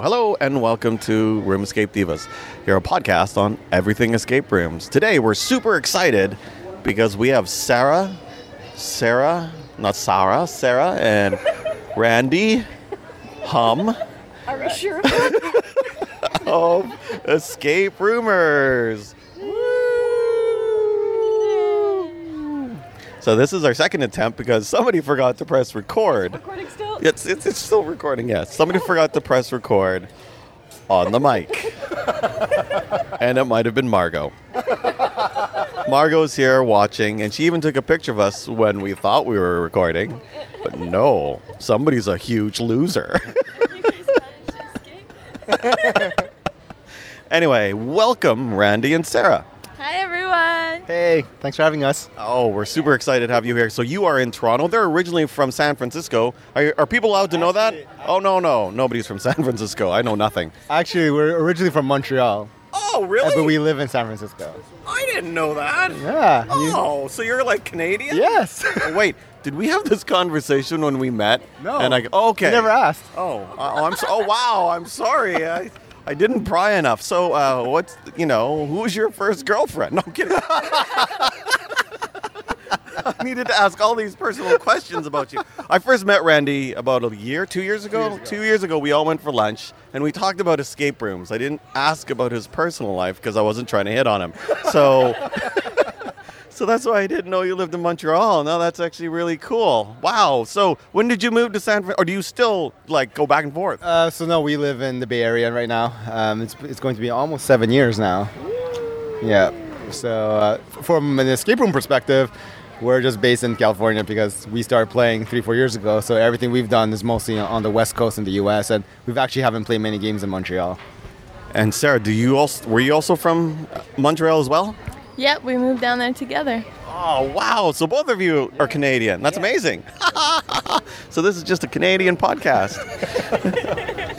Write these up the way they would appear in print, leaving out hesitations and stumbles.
Hello and welcome to Room Escape Divas, your podcast on everything escape rooms. Today we're super excited because we have Sarah and Randy Hum. Are we sure? Of Escape Rumors. Woo! So this is our second attempt because somebody forgot to press record. Recording still? It's still recording, yes. Somebody forgot to press record on the mic. And it might have been Margot. Margot's here watching, and she even took a picture of us when we thought we were recording. But no, somebody's a huge loser. Anyway, welcome, Randy and Sarah. Hi, everyone. Hey, thanks for having us. Oh, we're super excited to have you here. So you are in Toronto. They're originally from San Francisco. Are people allowed to know that? Oh, no. Nobody's from San Francisco. I know nothing. Actually, we're originally from Montreal. Oh, really? But we live in San Francisco. I didn't know that. Yeah. Oh, so you're like Canadian? Yes. Oh, wait. Did we have this conversation when we met? No. And okay. You never asked. I'm sorry. I didn't pry enough. So, who's your first girlfriend? No, I'm kidding. I needed to ask all these personal questions about you. I first met Randy about 2 years ago. 2 years ago, we all went for lunch, and we talked about escape rooms. I didn't ask about his personal life because I wasn't trying to hit on him. So, so that's why I didn't know you lived in Montreal. No, that's actually really cool. Wow. So when did you move to San Francisco? Or do you still go back and forth? No, we live in the Bay Area right now. It's going to be almost 7 years now. Yeah. So from an escape room perspective, we're just based in California because we started playing 3-4 years ago. So everything we've done is mostly on the West Coast in the U.S. And we've actually haven't played many games in Montreal. And Sarah, were you also from Montreal as well? Yep, we moved down there together. Oh, wow. So both of you are Canadian. That's amazing. So this is just a Canadian podcast.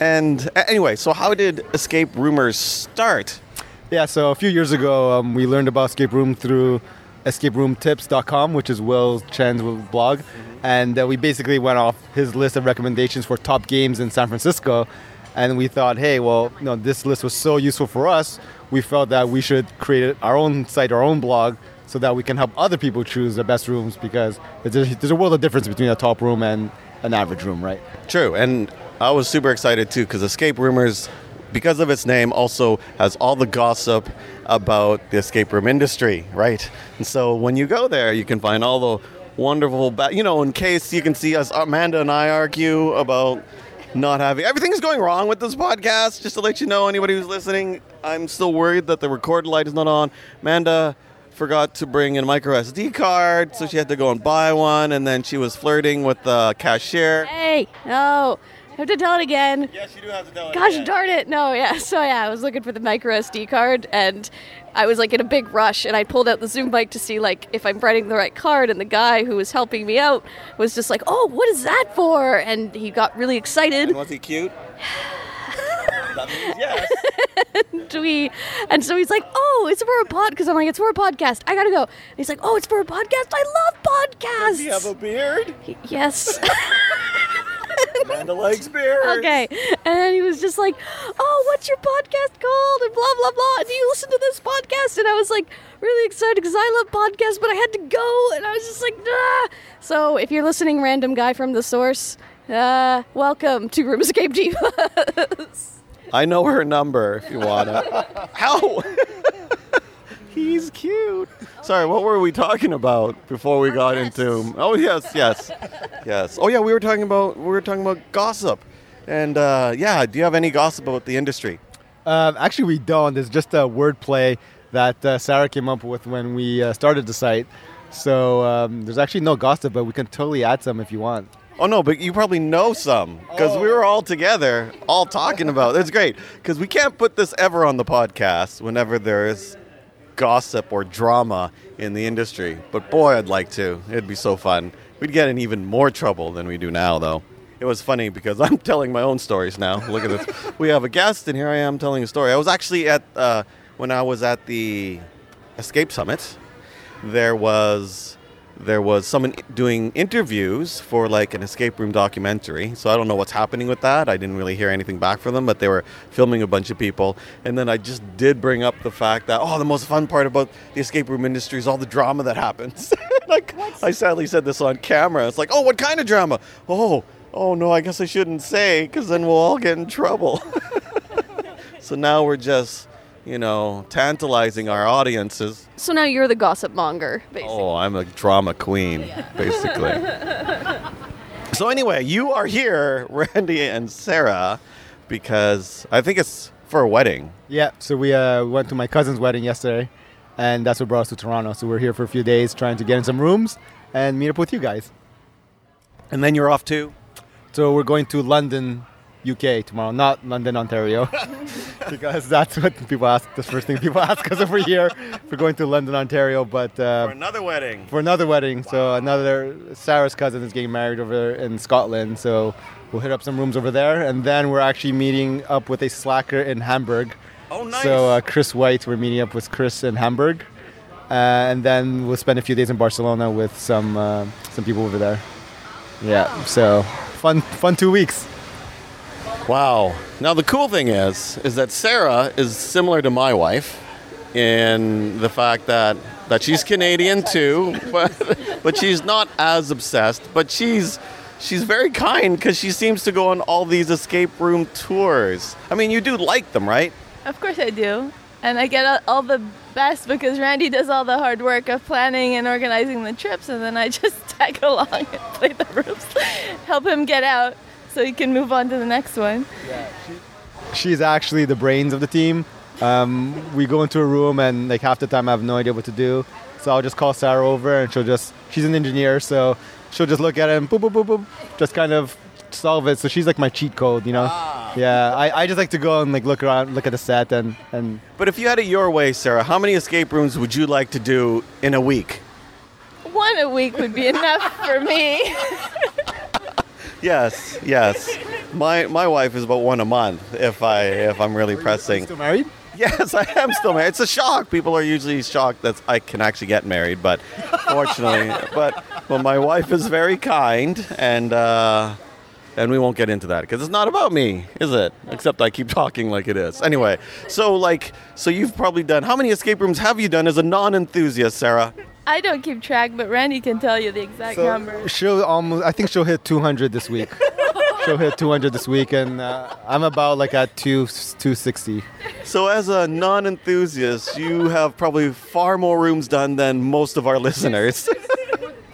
And anyway, so how did Escape Rumors start? Yeah, so a few years ago, we learned about Escape Room through escaperoomtips.com, which is Will Chen's blog. Mm-hmm. And we basically went off his list of recommendations for top games in San Francisco. And we thought, hey, this list was so useful for us. We felt that we should create our own site, our own blog, so that we can help other people choose the best rooms, because there's a world of difference between a top room and an average room, right? True, and I was super excited too, because Escape Rumors, because of its name, also has all the gossip about the escape room industry, right? And so when you go there, you can find all the wonderful, in case you can see us, Amanda and I argue about not having everything's going wrong with this podcast. Just to let you know, anybody who's listening, I'm still worried that the record light is not on. Amanda forgot to bring in a microSD card, so she had to go and buy one, and then she was flirting with the cashier. Hey, no, I have to tell it again. Yes, you do have to tell it. Gosh darn it! No, yeah. So I was looking for the microSD card, and I was in a big rush, and I pulled out the Zoom mic to see if I'm writing the right card, and the guy who was helping me out was just like, oh, what is that for? And he got really excited. And was he cute? That means yes. And so he's like, oh, it's for a podcast. Because I'm like, it's for a podcast. I got to go. And he's like, oh, it's for a podcast? I love podcasts. Does he have a beard? Yes. Amanda likes beards. Okay. And he was just like, oh, what's your podcast called? And blah, blah, blah. And do you listen to this podcast? And I was really excited because I love podcasts, but I had to go. And I was just nah. So if you're listening, random guy from The Source, welcome to Room Escape Divas. I know her number if you want to. Ow! He's cute. Sorry, what were we talking about before we got into? Oh yes. Oh yeah, we were talking about gossip, and do you have any gossip about the industry? Actually, we don't. It's just a wordplay that Sarah came up with when we started the site. So there's actually no gossip, but we can totally add some if you want. Oh no, but you probably know some because we were all together, all talking about. That's great because we can't put this ever on the podcast whenever there is gossip or drama in the industry, but boy, I'd like to. It'd be so fun. We'd get in even more trouble than we do now, though. It was funny because I'm telling my own stories now. Look at this. We have a guest, and here I am telling a story. I was actually when I was at the Escape Summit, there was there was someone doing interviews for like an escape room documentary. So I don't know what's happening with that. I didn't really hear anything back from them, but they were filming a bunch of people. And then I just did bring up the fact that, oh, the most fun part about the escape room industry is all the drama that happens. Like, I sadly said this on camera. It's like, oh, what kind of drama? Oh no, I guess I shouldn't say, because then we'll all get in trouble. So now we're just, you know, tantalizing our audiences. So now you're the gossip monger, basically. Oh, I'm a drama queen, basically. So anyway, you are here, Randy and Sarah, because I think it's for a wedding. Yeah, so we went to my cousin's wedding yesterday, and that's what brought us to Toronto. So we're here for a few days trying to get in some rooms and meet up with you guys. And then you're off too? So we're going to London, UK tomorrow, not London, Ontario. Because that's what people ask, the first thing people ask us every year. We're going to London, Ontario, but... for another wedding. For another wedding. Wow. So Sarah's cousin is getting married over in Scotland. So we'll hit up some rooms over there. And then we're actually meeting up with a slacker in Hamburg. Oh, nice. So Chris White, we're meeting up with Chris in Hamburg. And then we'll spend a few days in Barcelona with some people over there. Yeah, wow. So fun 2 weeks. Wow. Now, the cool thing is that Sarah is similar to my wife in the fact that she's Canadian too, but she's not as obsessed, but she's very kind because she seems to go on all these escape room tours. I mean, you do like them, right? Of course I do. And I get all the best because Randy does all the hard work of planning and organizing the trips, and then I just tag along and play the rooms, help him get out. So you can move on to the next one. Yeah, she's actually the brains of the team. We go into a room and like half the time I have no idea what to do. So I'll just call Sarah over and she's an engineer, so she'll just look at it and boop, boop, boop, boop, just kind of solve it. So she's like my cheat code, you know? Ah. Yeah, I just like to go and like look around, look at the set and... But if you had it your way, Sarah, how many escape rooms would you like to do in a week? One a week would be enough for me. Yes. My wife is about one a month if I'm really pressing. Are you still married? Yes, I am still married. It's a shock. People are usually shocked that I can actually get married, but fortunately, but my wife is very kind, and we won't get into that because it's not about me, is it? Except I keep talking like it is. Anyway, so you've probably done. How many escape rooms have you done as a non-enthusiast, Sarah? I don't keep track, but Randy can tell you the exact number. I think she'll hit 200 this week. She'll hit 200 this week, and I'm about like at 260. So as a non-enthusiast, you have probably far more rooms done than most of our listeners.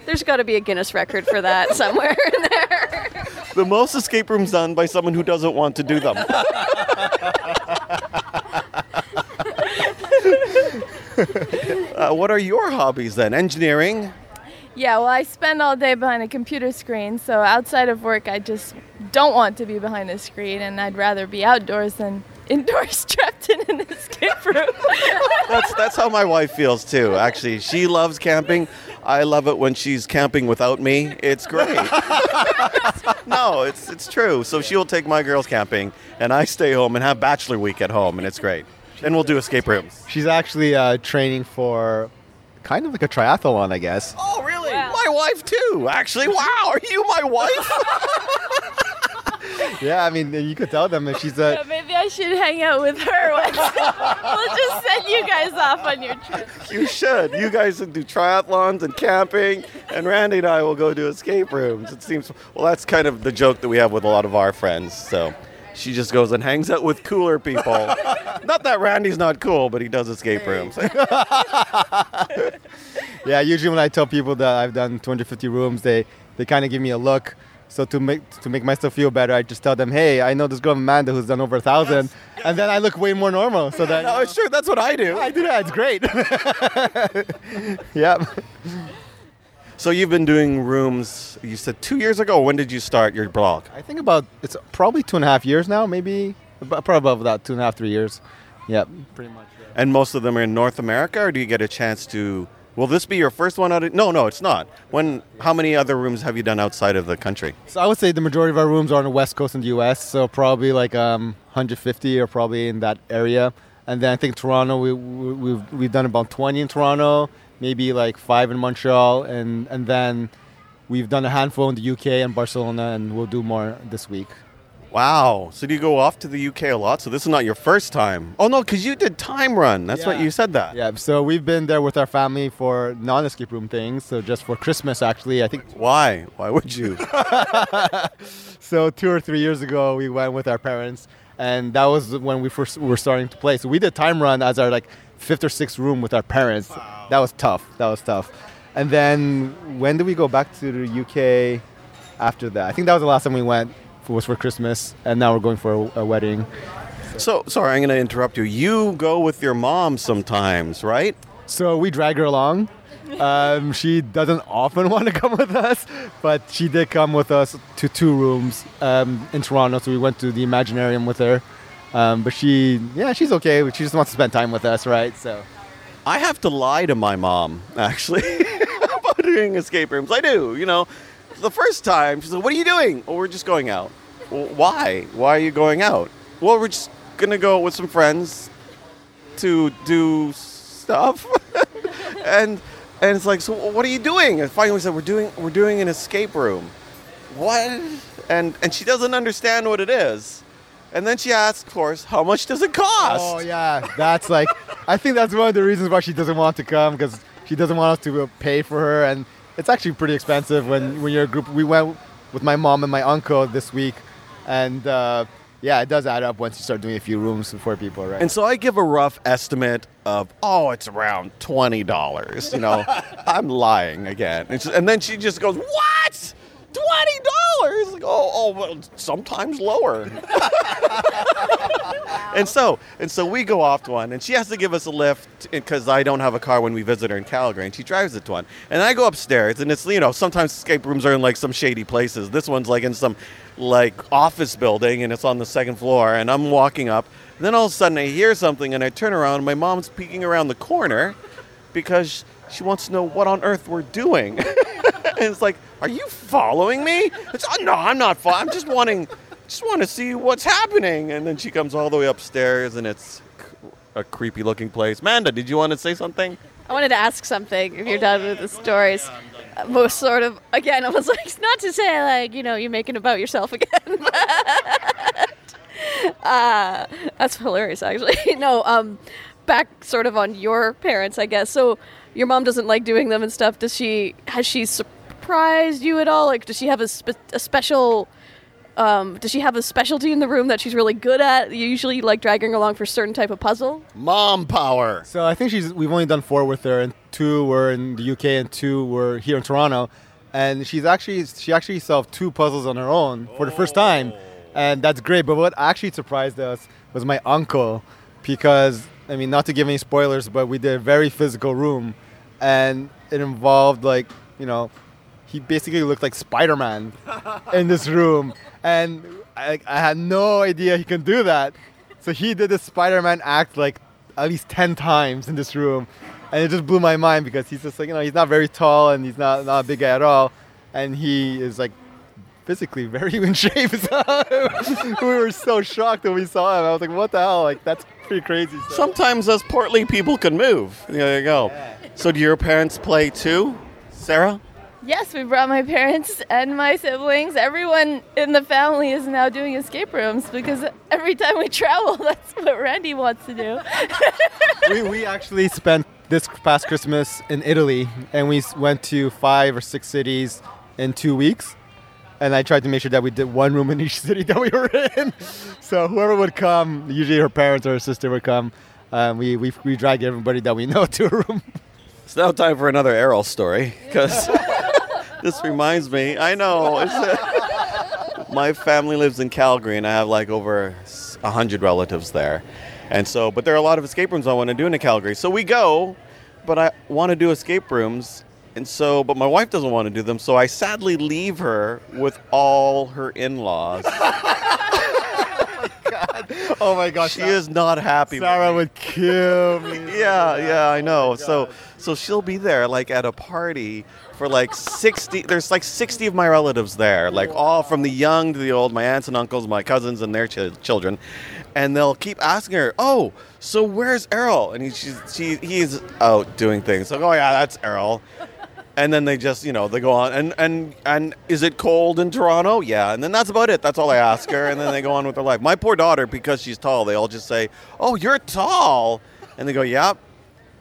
There's got to be a Guinness record for that somewhere in there. The most escape rooms done by someone who doesn't want to do them. What are your hobbies then? Engineering? Yeah, well, I spend all day behind a computer screen, so outside of work, I just don't want to be behind a screen, and I'd rather be outdoors than indoors trapped in an escape room. That's how my wife feels, too, actually. She loves camping. I love it when she's camping without me. It's great. No, it's true. So she'll take my girls camping, and I stay home and have bachelor week at home, and it's great. And we'll do escape rooms. She's actually training for kind of like a triathlon, I guess. Oh, really? Wow. My wife, too, actually. Wow, are you my wife? Yeah, I mean, you could tell them that she's a... Yeah, maybe I should hang out with her. We'll just send you guys off on your trip. You should. You guys do triathlons and camping, and Randy and I will go do escape rooms. It seems... Well, that's kind of the joke that we have with a lot of our friends, so... She just goes and hangs out with cooler people. Not that Randy's not cool, but he does escape rooms. Yeah, usually when I tell people that I've done 250 rooms, they kind of give me a look. So to make myself feel better, I just tell them, hey, I know this girl Amanda who's done over 1,000. Yes. And then I look way more normal. So that, no, sure, that's what I do. I do that. It's great. Yeah. So you've been doing rooms, you said 2 years ago. When did you start your blog? I think it's probably 2.5 years now, maybe. Probably about 2.5, 3 years. Yeah, pretty much. Yeah. And most of them are in North America, or do you get a chance to, will this be your first one out of, no, it's not. How many other rooms have you done outside of the country? So I would say the majority of our rooms are on the West Coast in the US, so probably like 150 or probably in that area. And then I think Toronto, we've done about 20 in Toronto. maybe like five in Montreal, and then we've done a handful in the UK and Barcelona, and we'll do more this week. Wow. So do you go off to the UK a lot? So this is not your first time. Oh, no, because you did Time Run. That's what you said that. Yeah. So we've been there with our family for non-escape room things. So just for Christmas, actually, I think. Why? Why would you? So 2 or 3 years ago, we went with our parents. And that was when we first were starting to play. So we did Time Run as our like fifth or sixth room with our parents. Wow. That was tough. That was tough. And then when did we go back to the UK after that? I think that was the last time we went. Was for Christmas, and now we're going for a wedding. So, sorry, I'm going to interrupt you. You go with your mom sometimes, right? So we drag her along. She doesn't often want to come with us, but she did come with us to two rooms in Toronto. So we went to the Imaginarium with her. But she's okay. She just wants to spend time with us, right? So I have to lie to my mom, actually, about doing escape rooms. I do, you know. The first time, she's like, what are you doing? Oh, we're just going out. Well, why? Why are you going out? Well, we're just going to go with some friends to do stuff. and it's like, so what are you doing? And finally we said, we're doing an escape room. What? And she doesn't understand what it is. And then she asks, of course, how much does it cost? Oh, yeah. That's like, I think that's one of the reasons why she doesn't want to come, because she doesn't want us to pay for her. And it's actually pretty expensive when you're a group. We went with my mom and my uncle this week, and it does add up once you start doing a few rooms for people, right? And so I give a rough estimate of, it's around $20, you know. I'm lying again. And then she just goes, what? $20? Like, well, sometimes lower. And so we go off to one, and she has to give us a lift because I don't have a car when we visit her in Calgary, and she drives it to one. And I go upstairs, and it's, you know, sometimes escape rooms are in like some shady places. This one's like in some like office building, and it's on the second floor. And I'm walking up, and then all of a sudden I hear something, and I turn around, and my mom's peeking around the corner because she wants to know what on earth we're doing. And it's like, are you following me? No, I'm not following. I'm just want to see what's happening. And then she comes all the way upstairs, and it's a creepy looking place. Manda, did you want to say something? I wanted to ask something if you're done with the stories. Most sort of, again, I was like, not to say like, you know, you're making about yourself again. That's hilarious, actually. No, back sort of on your parents, I guess. So your mom doesn't like doing them and stuff. Does she, has she surprised you at all? Like, does she have a special, does she have a specialty in the room that she's really good at? You usually like dragging her along for a certain type of puzzle? Mom power. So I think we've only done four with her, and two were in the UK and two were here in Toronto. And she actually solved two puzzles on her own for the first time. And that's great. But what actually surprised us was my uncle, because, I mean, not to give any spoilers, but we did a very physical room, and it involved like, you know, he basically looked like Spider-Man in this room. And I had no idea he can do that. So he did the Spider-Man act like at least 10 times in this room. And it just blew my mind because he's just like, you know, he's not very tall and he's not a big guy at all. And he is like physically very in shape. We were so shocked when we saw him. I was like, what the hell? Like, that's pretty crazy. So. Sometimes us portly people can move. There you go. Yeah. So do your parents play too, Sarah? Yes, we brought my parents and my siblings. Everyone in the family is now doing escape rooms because every time we travel, that's what Randy wants to do. We actually spent this past Christmas in Italy, and we went to 5 or 6 cities in 2 weeks. And I tried to make sure that we did one room in each city that we were in. So whoever would come, usually her parents or her sister would come. We dragged everybody that we know to a room. It's now time for another Errol story because... This reminds me, I know, my family lives in Calgary, and I have like over 100 relatives there. And so, but there are a lot of escape rooms I want to do in Calgary. So we go, but I want to do escape rooms. And so, but my wife doesn't want to do them. So I sadly leave her with all her in-laws. Oh my gosh. She is not happy. Sarah would kill me. Yeah, I know. So she'll be there like at a party for like 60. There's like 60 of my relatives there, like all from the young to the old, my aunts and uncles, my cousins and their children. and they'll keep asking her, "Oh, so where's Errol?" And he's out doing things. Like, "Oh yeah, that's Errol." And then they just, they go on and is it cold in Toronto? Yeah. And then that's about it. That's all I ask her. And then they go on with their life. My poor daughter, because she's tall, they all just say, "Oh, you're tall." And they go, "Yep."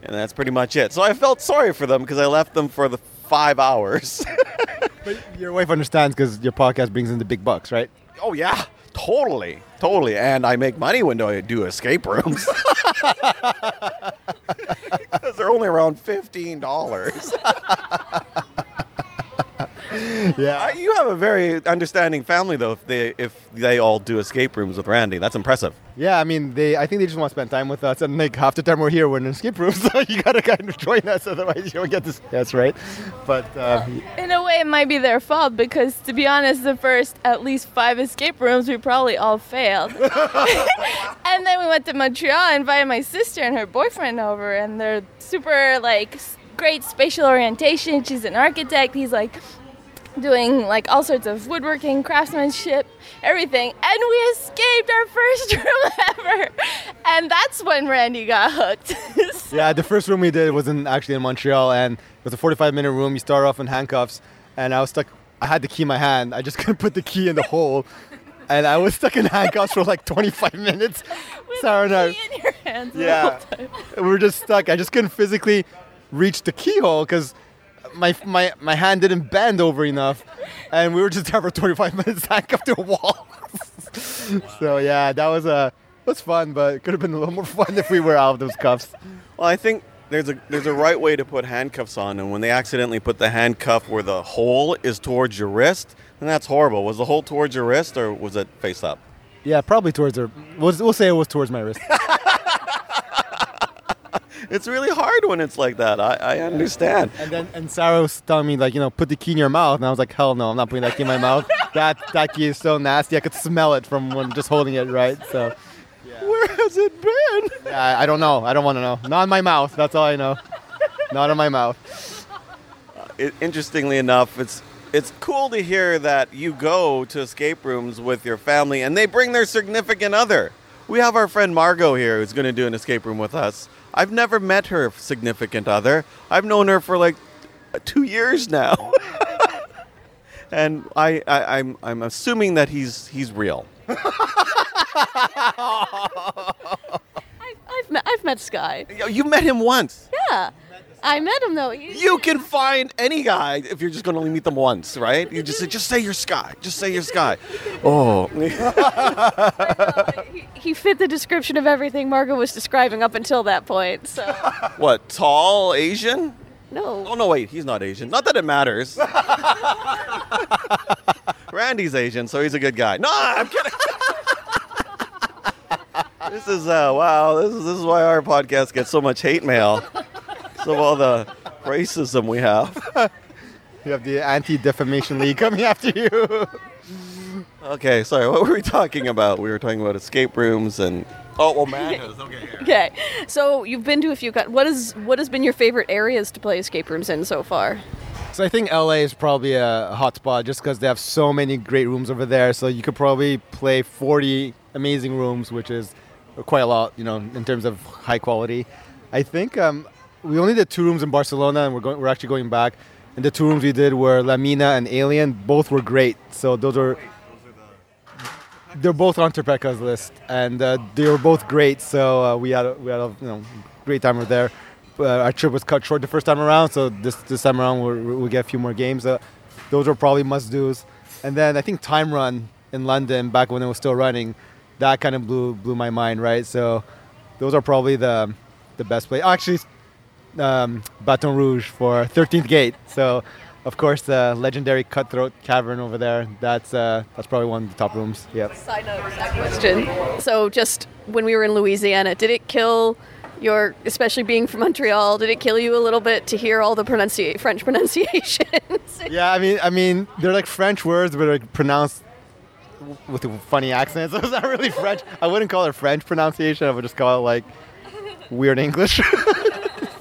And that's pretty much it. So I felt sorry for them because I left them for the 5 hours. But your wife understands because your podcast brings in the big bucks, right? Oh, yeah. Totally. And I make money when I do escape rooms. Because they're only around $15. Yeah. You have a very understanding family, though, if they all do escape rooms with Randy. That's impressive. Yeah, I mean, I think they just want to spend time with us. And, half the time we're here, we're in escape rooms. So you got to kind of join us. Otherwise, you don't get this. That's right. But in a way, it might be their fault because, to be honest, the first at least 5 escape rooms, we probably all failed. And then we went to Montreal and invited my sister and her boyfriend over. And they're super, great spatial orientation. She's an architect. He's, doing all sorts of woodworking, craftsmanship, everything, and we escaped our first room ever, and that's when Randy got hooked. So. Yeah, the first room we did was actually in Montreal, and it was a 45-minute room. You start off in handcuffs, and I was stuck. I had the key in my hand. I just couldn't put the key in the hole, and I was stuck in handcuffs for 25 minutes. With the key in your hands. Yeah, the whole time. We were just stuck. I just couldn't physically reach the keyhole because. My hand didn't bend over enough, and we were just there for 25 minutes handcuffed to a wall. So yeah, that was fun, but it could have been a little more fun if we were out of those cuffs. Well, I think there's a right way to put handcuffs on, and when they accidentally put the handcuff where the hole is towards your wrist, then that's horrible. Was the hole towards your wrist, or was it face up? Yeah, probably towards her. We'll say it was towards my wrist. It's really hard when it's like that. I understand. And Sarah was telling me, put the key in your mouth. And I was like, hell no, I'm not putting that key in my mouth. That key is so nasty. I could smell it from when just holding it, right? So, yeah. Where has it been? Yeah, I don't know. I don't want to know. Not in my mouth. That's all I know. Not in my mouth. Interestingly enough, it's cool to hear that you go to escape rooms with your family and they bring their significant other. We have our friend Margot here who's going to do an escape room with us. I've never met her significant other. I've known her for 2 years now, and I'm assuming that he's real. I've met Sky. You met him once. Yeah, I met him though. You can find any guy if you're just going to only meet them once, right? You just say you're Sky. Just say you're Sky. Oh. He fit the description of everything Margot was describing up until that point. So. What, tall, Asian? No. Oh, no, wait, he's not Asian. Not that it matters. Randy's Asian, so he's a good guy. No, I'm kidding. This is, wow, this is why our podcast gets so much hate mail. So all the racism we have. You have the Anti-Defamation League coming after you. Okay, sorry, what were we talking about? We were talking about escape rooms and... Oh, well, manhood. Okay, yeah. Okay, so you've been to a few... What has been your favorite areas to play escape rooms in so far? So I think LA is probably a hot spot just because they have so many great rooms over there. So you could probably play 40 amazing rooms, which is quite a lot, in terms of high quality. I think we only did 2 rooms in Barcelona, and we're actually going back. And the 2 rooms we did were La Mina and Alien. Both were great. So those are... They're both on Terpeca's list, and they were both great. So we had a great time over there. Our trip was cut short the first time around, so this time around we'll get a few more games. Those were probably must-dos. And then I think Time Run in London, back when it was still running, that kind of blew my mind, right? So those are probably the best place. Actually, Baton Rouge for 13th Gate. So. Of course, the legendary Cutthroat Cavern over there. That's probably one of the top rooms. Yeah. Side note, that question. So, just when we were in Louisiana, did it kill your, especially being from Montreal, did it kill you a little bit to hear all the French pronunciations? Yeah, I mean, they're French words, but they're pronounced with a funny accent. So it's not really French. I wouldn't call it French pronunciation. I would just call it weird English.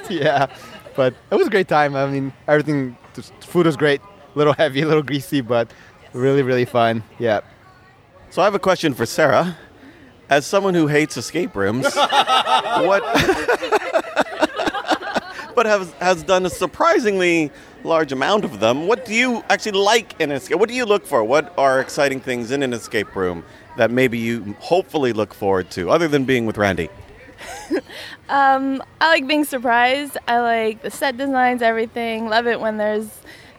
Yeah, but it was a great time. I mean, everything. The food was great, a little heavy, a little greasy, but really, really fun. Yeah. So I have a question for Sarah. as someone who hates escape rooms, but has done a surprisingly large amount of them, what do you actually like in an escape? What do you look for? What are exciting things in an escape room that maybe you hopefully look forward to, other than being with Randy? I like being surprised. I like the set designs, everything. Love it when there's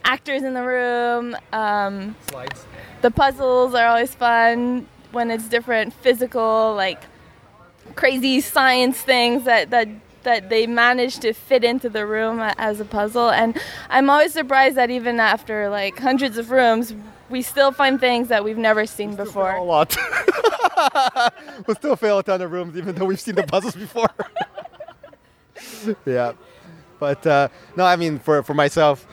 actors in the room. Slides. The puzzles are always fun when it's different physical, like crazy science things that they manage to fit into the room as a puzzle. And I'm always surprised that even after like hundreds of rooms, we still find things that we've never seen before. Fail a lot. We still fail a ton of rooms, even though we've seen the puzzles before. Yeah, but no, I mean, for myself,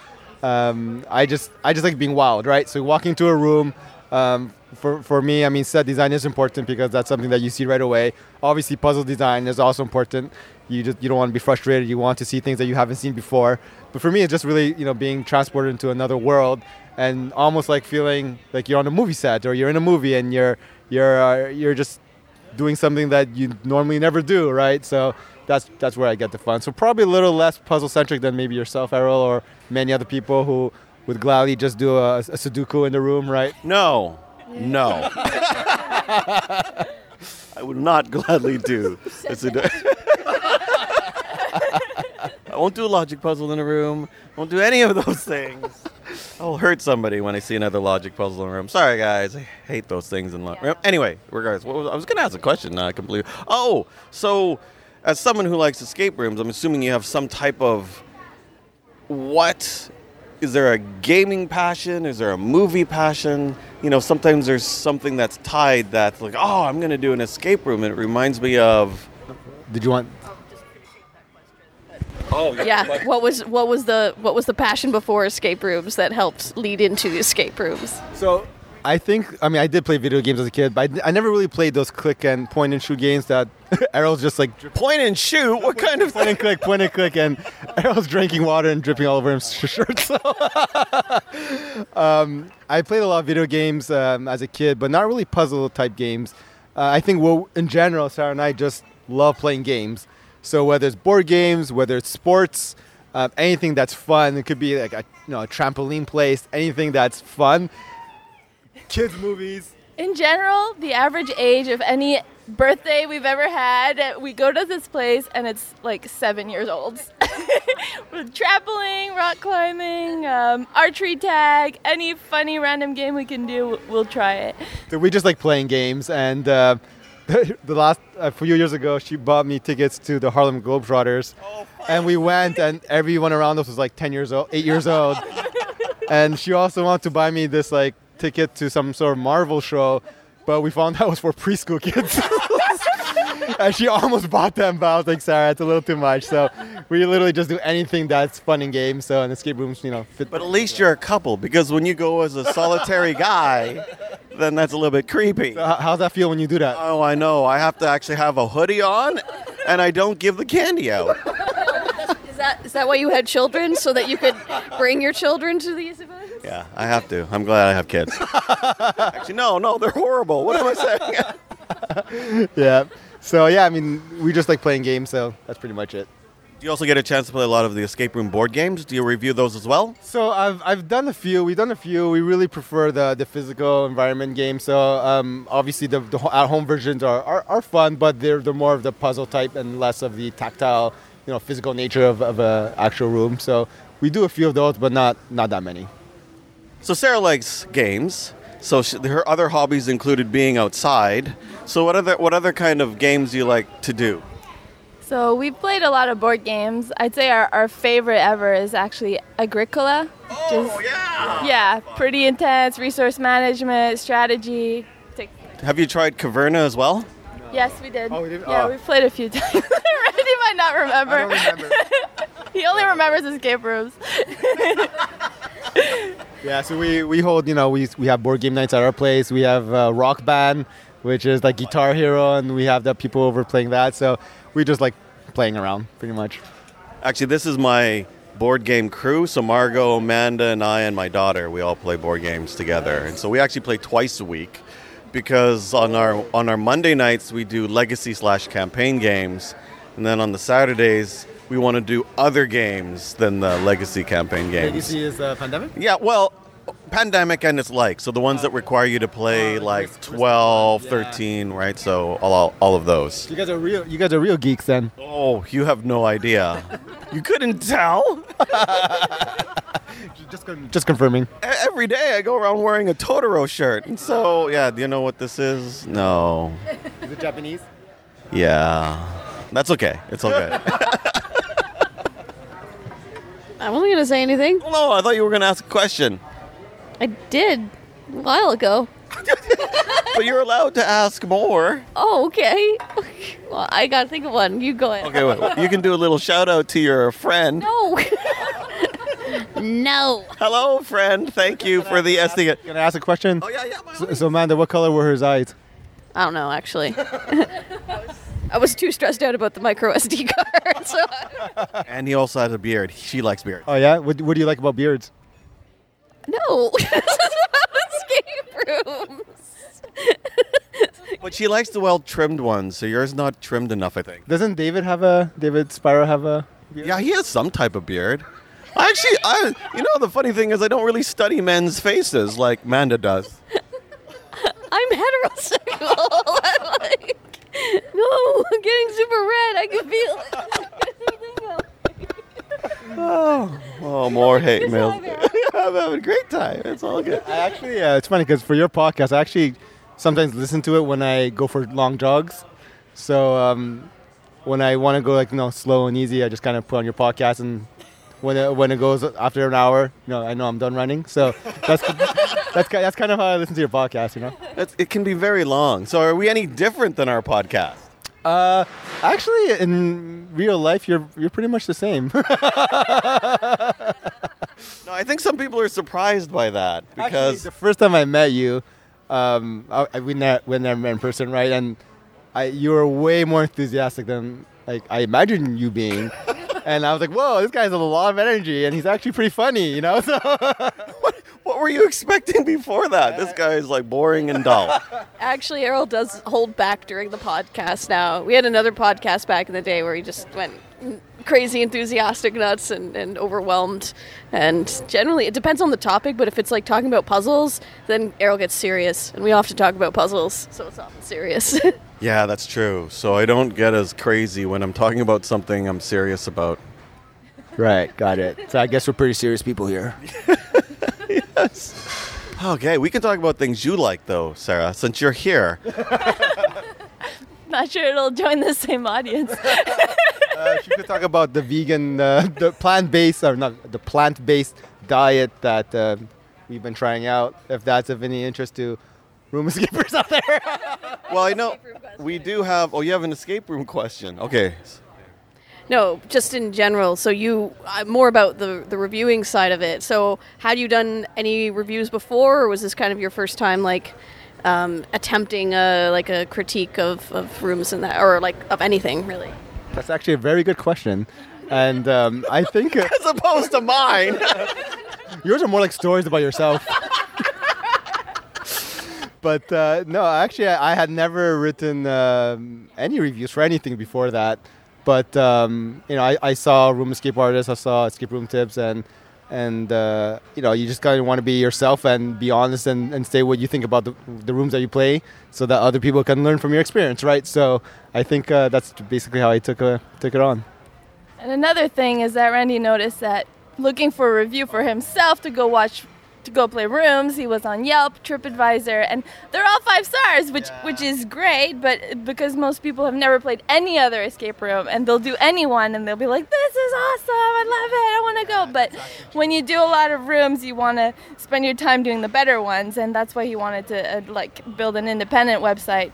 I just like being wild, right? So walking into a room, for me, I mean, set design is important because that's something that you see right away. Obviously, puzzle design is also important. You don't want to be frustrated. You want to see things that you haven't seen before. But for me, it's just really, you know, being transported into another world and almost like feeling like you're on a movie set or you're in a movie and you're just doing something that you normally never do, right? So that's where I get the fun. So probably a little less puzzle-centric than maybe yourself, Errol, or many other people who would gladly just do a Sudoku in the room, right? No. I would not gladly do a Sudoku. I won't do a logic puzzle in a room. I won't do any of those things. I'll hurt somebody when I see another logic puzzle in a room. Sorry, guys. I hate those things in room. Anyway, regardless, I was going to ask a question. I completely. Oh, so as someone who likes escape rooms, I'm assuming you have some type of what? Is there a gaming passion? Is there a movie passion? You know, sometimes there's something that's tied that's like, oh, I'm going to do an escape room. And it reminds me of. Did you want? Oh yeah. Like, what was the passion before escape rooms that helped lead into escape rooms? So I did play video games as a kid, but I never really played those click and point and shoot games that Errol's just like point and shoot. What kind of point and click? Point and click, and Errol's drinking water and dripping all over his shirt. So I played a lot of video games as a kid, but not really puzzle type games. I think in general, Sarah and I just love playing games. So whether it's board games, whether it's sports, anything that's fun, it could be like a trampoline place, anything that's fun. Kids movies. In general, the average age of any birthday we've ever had, we go to this place and it's like 7 years old. With trampoline, rock climbing, archery tag, any funny random game we can do, we'll try it. So we just like playing games and... the last a few years ago, she bought me tickets to the Harlem Globetrotters, and we went, and everyone around us was like 8 years old, and she also wanted to buy me this like ticket to some sort of Marvel show, but we found out it was for preschool kids, and she almost bought them, but I was like, Sarah, it's a little too much, so we literally just do anything that's fun and game, so an escape room's, you know, fit. But at least you're a couple, because when you go as a solitary guy... then that's a little bit creepy. So how's that feel when you do that? Oh, I know. I have to actually have a hoodie on, and I don't give the candy out. Is that why you had children, so that you could bring your children to these events? Yeah, I have to. I'm glad I have kids. Actually, no, they're horrible. What am I saying? Yeah. So, yeah, I mean, we just like playing games, so that's pretty much it. You also get a chance to play a lot of the escape room board games. Do you review those as well? So I've done a few. We've done a few. We really prefer the physical environment game. So obviously the at-home versions are fun, but they're more of the puzzle type and less of the tactile, you know, physical nature of an actual room. So we do a few of those, but not that many. So Sarah likes games. So her other hobbies included being outside. So what other kind of games do you like to do? So we played a lot of board games. I'd say our favorite ever is actually Agricola. Oh, yeah! Yeah, pretty intense, resource management, strategy. Have you tried Caverna as well? No. Yes, we did. Oh, we did? Yeah, we played a few times. Randy might not remember. I don't remember. He only remembers escape rooms. Yeah, so we hold, you know, we have board game nights at our place. We have rock band, which is like Guitar Hero, and we have the people over playing that. So we just like playing around, pretty much. Actually, this is my board game crew. So Margot, Amanda, and I, and my daughter, we all play board games together. And so we actually play twice a week. because on our Monday nights we do legacy/campaign games, and then on the Saturdays we want to do other games than the legacy campaign games. Legacy is Pandemic? Yeah, well, Pandemic and its like. So the ones that require you to play like 12, 13, right? So all of those. You guys are real geeks then. Oh, you have no idea. You couldn't tell? Just confirming. Every day I go around wearing a Totoro shirt. And so, yeah, do you know what this is? No. Is it Japanese? Yeah. That's okay. It's okay. I wasn't going to say anything. Oh, no, I thought you were going to ask a question. I did a while ago. But you're allowed to ask more. Oh, okay. Well, I got to think of one. You go ahead. Okay, well, you can do a little shout out to your friend. No. No. Hello, friend. Thank you for the estimate. Can I ask a question? Oh, yeah. So, Amanda, what color were his eyes? I don't know, actually. I was too stressed out about the micro SD card. So. And he also has a beard. She likes beards. Oh, yeah? What do you like about beards? No. This is about escape rooms. But she likes the well-trimmed ones, so yours not trimmed enough, I think. Doesn't David Spiro have a beard? Yeah, he has some type of beard. The funny thing is I don't really study men's faces like Amanda does. I'm heterosexual. I'm like, no, I'm getting super red. I can feel it. Oh, more hate mail. I'm having a great time. It's all good. I actually, it's funny because for your podcast, I actually sometimes listen to it when I go for long jogs. So when I want to go slow and easy, I just kind of put on your podcast and... When it goes after an hour, I know I'm done running. So that's kind of how I listen to your podcast, It can be very long. So are we any different than our podcast? Actually, in real life, you're pretty much the same. No, I think some people are surprised by that because actually, the first time I met you, we never met in person, right? And you were way more enthusiastic than I imagined you being. And I was like, whoa, this guy's a lot of energy, and he's actually pretty funny, So what were you expecting before that? This guy is boring and dull. Actually, Errol does hold back during the podcast now. We had another podcast back in the day where he just went crazy enthusiastic nuts and overwhelmed. And generally, it depends on the topic, but if it's talking about puzzles, then Errol gets serious, and we often talk about puzzles, so it's often serious. Yeah, that's true. So I don't get as crazy when I'm talking about something I'm serious about. Right, got it. So I guess we're pretty serious people here. Yes. Okay, we can talk about things you like, though, Sarah, since you're here. Not sure it'll join the same audience. She could talk about the vegan, the plant-based diet that we've been trying out, if that's of any interest to room escapers out there. Well, I know we do have... Oh, you have an escape room question. Okay. No, just in general. So you... more about the reviewing side of it. So had you done any reviews before, or was this kind of your first time, attempting a critique of rooms and that, or, of anything, really? That's actually a very good question. And I think... As opposed to mine! Yours are more like stories about yourself. But no, actually, I had never written any reviews for anything before that. But I saw Room Escape Artists, I saw Escape Room Tips, and you just kind of want to be yourself and be honest and say what you think about the rooms that you play, so that other people can learn from your experience, right? So I think that's basically how I took it on. And another thing is that Randy noticed that looking for a review for himself to go play rooms. He was on Yelp, TripAdvisor, and they're all 5 stars, which is great, but because most people have never played any other escape room, and they'll do any one, and they'll be like, this is awesome, I love it, I want to go. But exactly. When you do a lot of rooms, you want to spend your time doing the better ones, and that's why he wanted to build an independent website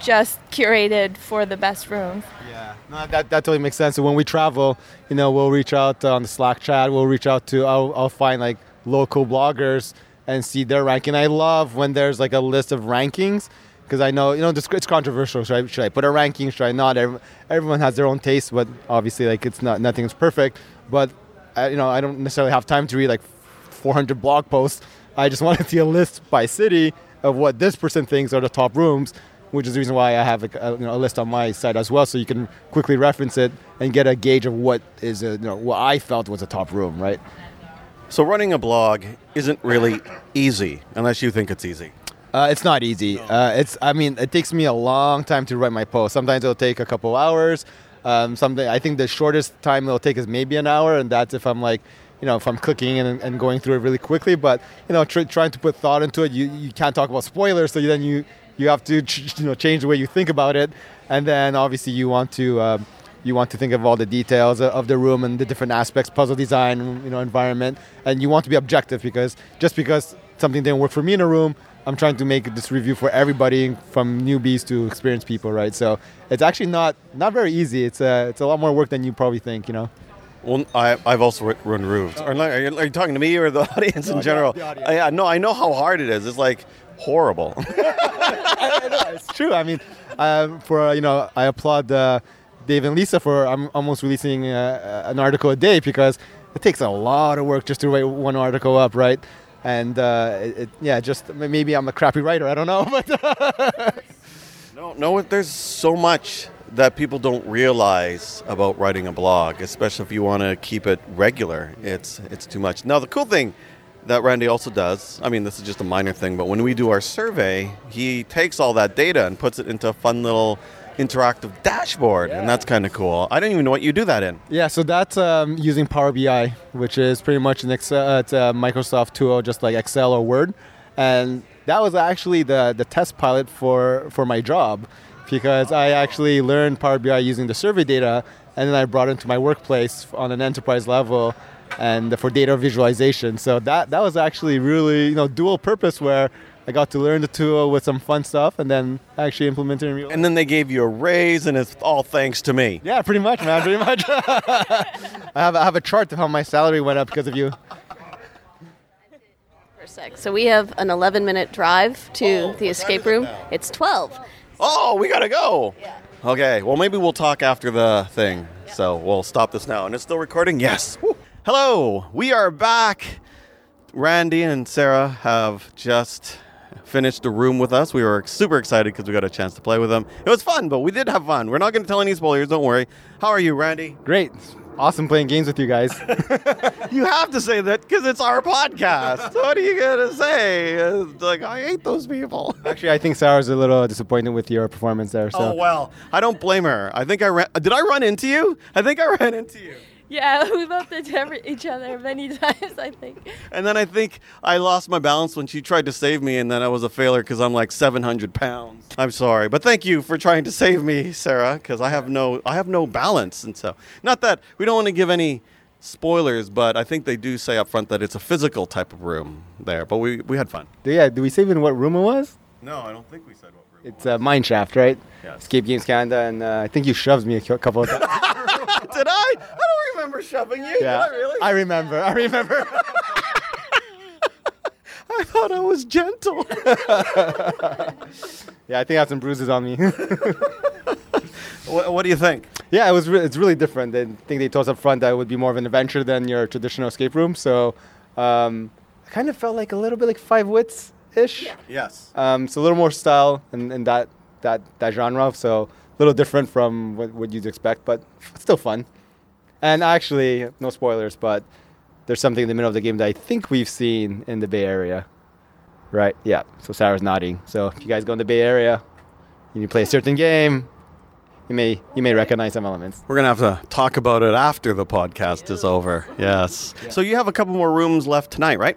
just curated for the best rooms. Yeah, no, that totally makes sense. So when we travel, we'll reach out on the Slack chat, we'll reach out to, I'll find local bloggers and see their ranking. I love when there's a list of rankings, because I know it's controversial. Should I put a ranking? Should I not? Everyone has their own taste, but obviously it's not, nothing's perfect. But I don't necessarily have time to read 400 blog posts. I just want to see a list by city of what this person thinks are the top rooms, which is the reason why I have a list on my site as well, so you can quickly reference it and get a gauge of what is what I felt was a top room, right? So running a blog isn't really easy, unless you think it's easy. It's not easy. It takes me a long time to write my post. Sometimes it'll take a couple hours. I think the shortest time it'll take is maybe an hour, and that's if I'm if I'm clicking and going through it really quickly. But trying to put thought into it, you can't talk about spoilers, so then you have to change the way you think about it, and then obviously you want to think of all the details of the room and the different aspects, puzzle design, environment, and you want to be objective, because just because something didn't work for me in a room, I'm trying to make this review for everybody, from newbies to experienced people, right? So it's actually not very easy. It's a lot more work than you probably think, Well, I've also run roofs. Are you talking to me or the audience in general? The audience. I know how hard it is. It's horrible. I know, it's true. I mean, I applaud Dave and Lisa for almost releasing an article a day, because it takes a lot of work just to write one article up, right? And just maybe I'm a crappy writer. I don't know, but no. There's so much that people don't realize about writing a blog, especially if you want to keep it regular. It's too much. Now, the cool thing that Randy also does, I mean, this is just a minor thing, but when we do our survey, he takes all that data and puts it into a fun little interactive dashboard, yeah. And that's kind of cool. I don't even know what you do that in. Yeah, so that's using Power BI, which is pretty much an Excel, it's a Microsoft tool, just like Excel or Word. And that was actually the test pilot for my job, because I actually learned Power BI using the survey data, and then I brought it into my workplace on an enterprise level and for data visualization. So that was actually really, dual purpose, where I got to learn the tool with some fun stuff and then actually implement it in real life. And then they gave you a raise, and it's all thanks to me. Yeah, pretty much, man, pretty much. I have a chart of how my salary went up because of you. So we have an 11-minute drive to the escape room. It's 12. Oh, we got to go. Yeah. Okay, well, maybe we'll talk after the thing. Yeah. So we'll stop this now. And it's still recording? Yes. Woo. Hello, we are back. Randy and Sarah have just finished a room with us. We were super excited because we got a chance to play with them. It was fun, but we did have fun. We're not going to tell any spoilers, don't worry. How are you, Randy? Great. Awesome playing games with you guys. You have to say that because it's our podcast. What are you going to say? It's I hate those people. Actually, I think Sarah's a little disappointed with your performance there. So. Oh, well, I don't blame her. I think did I run into you? I think I ran into you. Yeah, we bumped into each other many times, I think. And then I think I lost my balance when she tried to save me, and then I was a failure because I'm 700 pounds. I'm sorry, but thank you for trying to save me, Sarah, because I have no balance, and so not that we don't want to give any spoilers, but I think they do say up front that it's a physical type of room there. But we had fun. Yeah, did we say even what room it was? No, I don't think we said what room. It's Mineshaft, right? Yes. Escape Games Canada, and I think you shoved me a couple of times. Did I? Remember shoving you? Yeah. Did I really? I remember. I thought I was gentle. Yeah, I think I have some bruises on me. What do you think? Yeah, it's really different. I think they told us up front that it would be more of an adventure than your traditional escape room. So I kind of felt a little bit like Five Wits ish. Yeah. Yes. So a little more style and that genre. So a little different from what you'd expect, but it's still fun. And actually, no spoilers, but there's something in the middle of the game that I think we've seen in the Bay Area. Right? Yeah. So Sarah's nodding. So if you guys go in the Bay Area and you play a certain game, you may recognize some elements. We're going to have to talk about it after the podcast is over. Yes. Yeah. So you have a couple more rooms left tonight, right?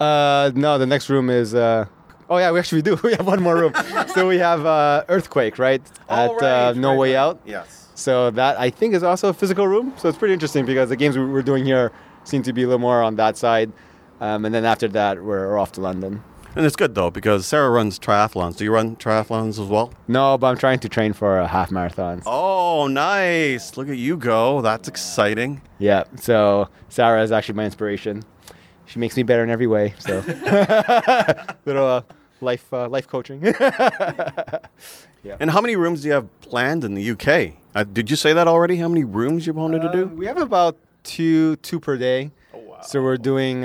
No, the next room is... oh, yeah, we actually do. We have one more room. So we have Earthquake, right? No Way Out. Yes. So that, I think, is also a physical room. So it's pretty interesting because the games we're doing here seem to be a little more on that side. And then after that, we're off to London. And it's good, though, because Sarah runs triathlons. Do you run triathlons as well? No, but I'm trying to train for a half marathon. Oh, nice. Look at you go. That's exciting. Yeah. So Sarah is actually my inspiration. She makes me better in every way. So little life coaching. Yeah. And how many rooms do you have planned in the UK? Did you say that already? How many rooms you wanted to do? We have about two per day. Oh, wow. wow. So we're doing,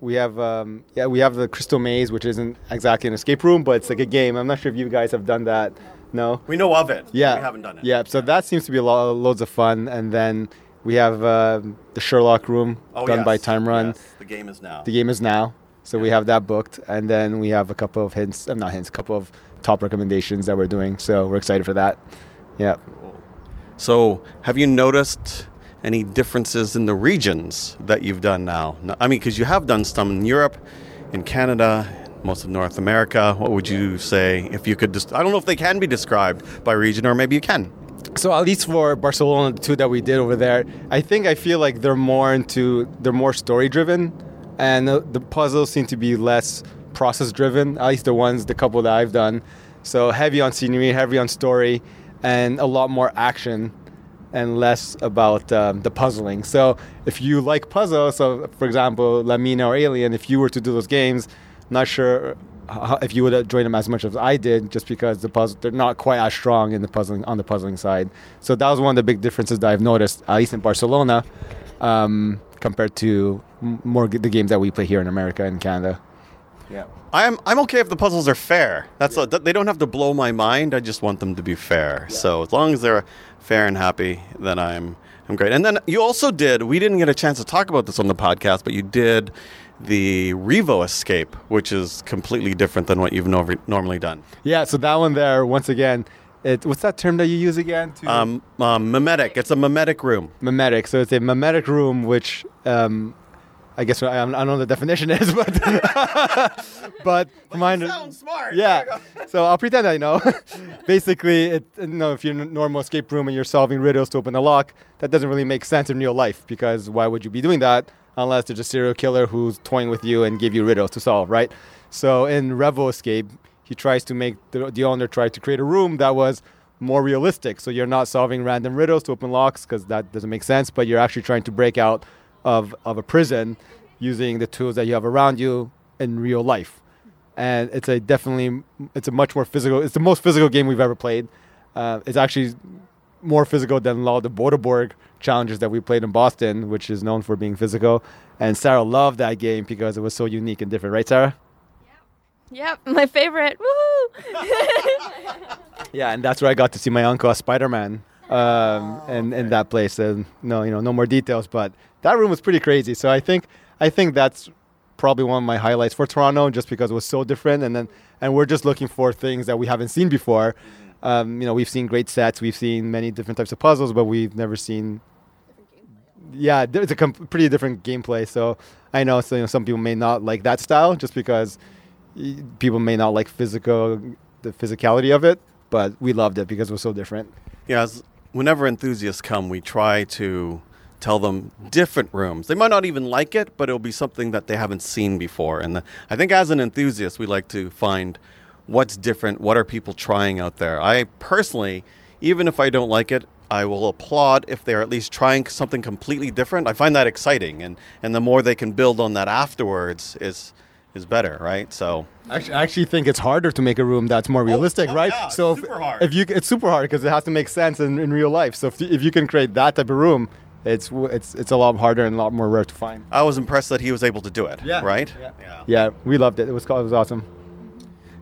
we have the Crystal Maze, which isn't exactly an escape room, but it's like a game. I'm not sure if you guys have done that. No? We know of it. Yeah. We haven't done it. Yeah. So that seems to be loads of fun. And then we have the Sherlock Room by Time Run. Yes. The game is now. So we have that booked. And then we have a couple of a couple of top recommendations that we're doing. So we're excited for that. Yeah. Cool. So have you noticed any differences in the regions that you've done now? I mean, because you have done some in Europe, in Canada, most of North America. What would you say if you could I don't know if they can be described by region, or maybe you can. So at least for Barcelona, the two that we did over there, I feel like they're more story-driven, and the puzzles seem to be less process-driven, at least the couple that I've done. So heavy on scenery, heavy on story, and a lot more action, and less about the puzzling. So if you like puzzles, so for example, La Mina or Alien, if you were to do those games, not sure if you would enjoy them as much as I did, just because they're not quite as strong on the puzzling side. So that was one of the big differences that I've noticed, at least in Barcelona, compared to more the games that we play here in America and Canada. Yeah, I'm okay if the puzzles are fair. They don't have to blow my mind. I just want them to be fair. Yeah. So as long as they're fair and happy, then I'm great. And then you also did. We didn't get a chance to talk about this on the podcast, but you did the Revo Escape, which is completely different than what you've normally done. Yeah. So that one there, once again, what's that term that you use again? Mimetic. It's a mimetic room. Mimetic. So it's a mimetic room, which. I guess I don't know what the definition is, but mine sounds smart. Yeah, so I'll pretend I know. Basically, if you're in a normal escape room and you're solving riddles to open a lock, that doesn't really make sense in real life, because why would you be doing that unless there's a serial killer who's toying with you and give you riddles to solve, right? So in Revo Escape, he tries to make the owner try to create a room that was more realistic. So you're not solving random riddles to open locks, because that doesn't make sense, but you're actually trying to break out of a prison using the tools that you have around you in real life. And it's a much more physical, it's the most physical game we've ever played. It's actually more physical than a lot of the Boda Borg challenges that we played in Boston, which is known for being physical. And Sarah loved that game because it was so unique and different. Right, Sarah? Yep, my favorite. Woohoo! Yeah, and that's where I got to see my uncle as Spider-Man. In that place, and no more details, but that room was pretty crazy. So I think that's probably one of my highlights for Toronto, just because it was so different. And we're just looking for things that we haven't seen before. We've seen great sets, we've seen many different types of puzzles, but we've never seen. Yeah, it's a pretty different gameplay. So I know, some people may not like that style, just because people may not like the physicality of it. But we loved it because it was so different. Yeah. Whenever enthusiasts come, we try to tell them different rooms. They might not even like it, but it'll be something that they haven't seen before. And I think as an enthusiast, we like to find what's different, what are people trying out there. I personally, even if I don't like it, I will applaud if they're at least trying something completely different. I find that exciting. And the more they can build on that afterwards is better, right? So I actually think it's harder to make a room that's more realistic, right? Yeah, so it's super hard because it has to make sense in real life. So if you can create that type of room, it's a lot harder and a lot more rare to find. I was impressed that he was able to do it, right? Yeah, we loved it. It was awesome.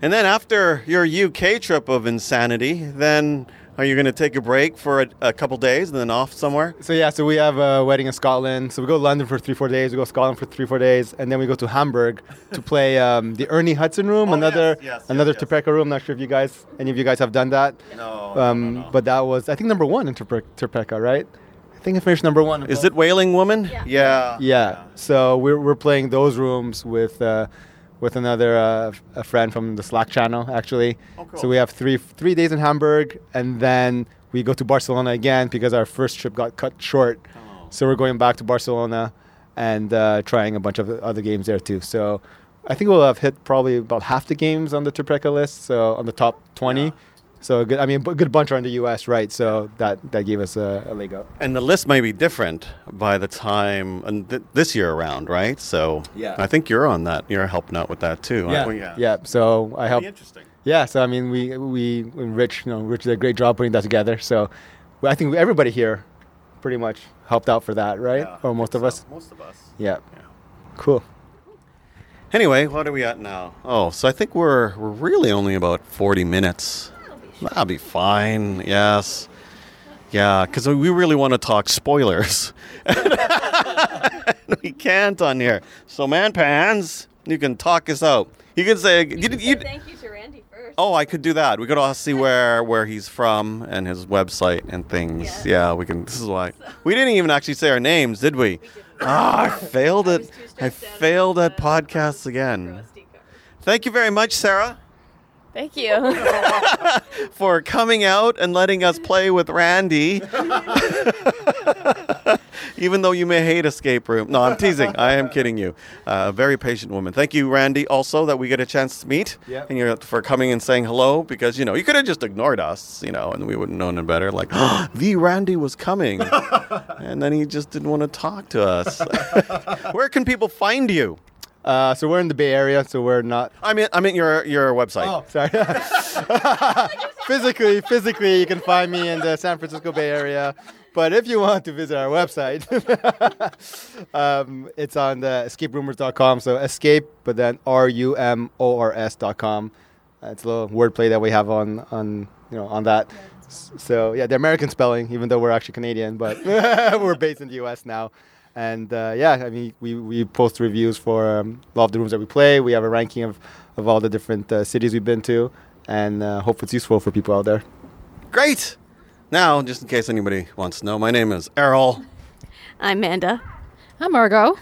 And then after your UK trip of insanity, then are you going to take a break for a couple days and then off somewhere? So we have a wedding in Scotland. So we go to London for 3-4 days. We go to Scotland for 3-4 days. And then we go to Hamburg to play the Ernie Hudson Room, another Terpeca room. Not sure if any of you guys have done that. No. But that was, I think, number one in Terpeca, right? I think I finished number one. Is it Wailing Woman? Yeah. So we're playing those rooms with another a friend from the Slack channel, actually. Oh, cool. So we have three days in Hamburg, and then we go to Barcelona again because our first trip got cut short. Oh. So we're going back to Barcelona and trying a bunch of other games there too. So I think we'll have hit probably about half the games on the Terpeca list, so on the top 20. Yeah. So a good bunch are in the U.S., right? So that gave us a leg up. And the list may be different by the time this year around, right? So yeah. I think you're on that. You're helping out with that too. Yeah. Yeah. So I helped. Interesting. Yeah. So I mean, we Rich did a great job putting that together. So I think everybody here pretty much helped out for that, right? Yeah, or most of us? Most of us. Yeah. Yeah. Cool. Anyway, what are we at now? Oh, so I think we're really only about 40 minutes. That'll be fine. Yes. Yeah, because we really want to talk spoilers. We can't on here. So, man pans, you can talk us out. You can say... You can say thank you to Randy first. Oh, I could do that. We could all see where he's from and his website and things. Yeah, we can... This is why... We didn't even actually say our names, did we? I failed it. I failed at podcasts again. Thank you very much, Sarah. Thank you. For coming out and letting us play with Randy. Even though you may hate Escape Room. No, I'm teasing. I am kidding you. A very patient woman. Thank you, Randy, also, that we get a chance to meet. Yep. And for coming and saying hello, because, you could have just ignored us, and we wouldn't known any better. Like, the Randy was coming. And then he just didn't want to talk to us. Where can people find you? So we're in the Bay Area, so we're not... I mean your website. Oh, sorry. Physically, you can find me in the San Francisco Bay Area. But if you want to visit our website, it's on the escaperoomers.com. So escape, but then rumors.com. It's a little wordplay that we have on that. So yeah, the American spelling, even though we're actually Canadian, but we're based in the U.S. now. And we post reviews for a lot of the rooms that we play. We have a ranking of all the different cities we've been to, and hope it's useful for people out there. Great. Now, just in case anybody wants to know, my name is Errol. I'm Amanda. I'm Margot.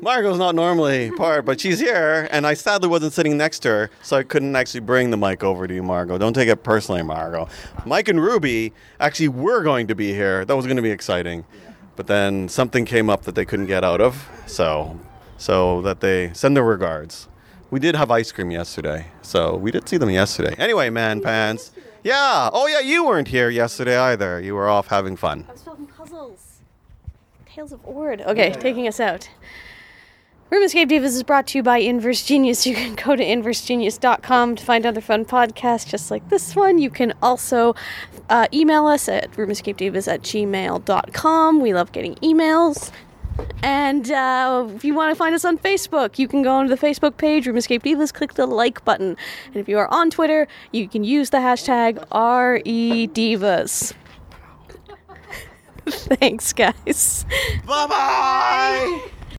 Margot's not normally part, but she's here, and I sadly wasn't sitting next to her, so I couldn't actually bring the mic over to you, Margot. Don't take it personally, Margot. Mike and Ruby actually were going to be here. That was going to be exciting. Yeah. But then something came up that they couldn't get out of, so that they send their regards. We did have ice cream yesterday, so we did see them yesterday. Anyway, man pants. Yeah. Oh, yeah, you weren't here yesterday either. You were off having fun. I was solving puzzles. Tales of Ord. Okay, yeah. Taking us out. Room Escape Divas is brought to you by Inverse Genius. You can go to inversegenius.com to find other fun podcasts just like this one. You can also email us at roomescapedivas@gmail.com. We love getting emails. And if you want to find us on Facebook, you can go onto the Facebook page, Room Escape Divas, click the like button. And if you are on Twitter, you can use the hashtag REDivas. Thanks, guys. Bye-bye!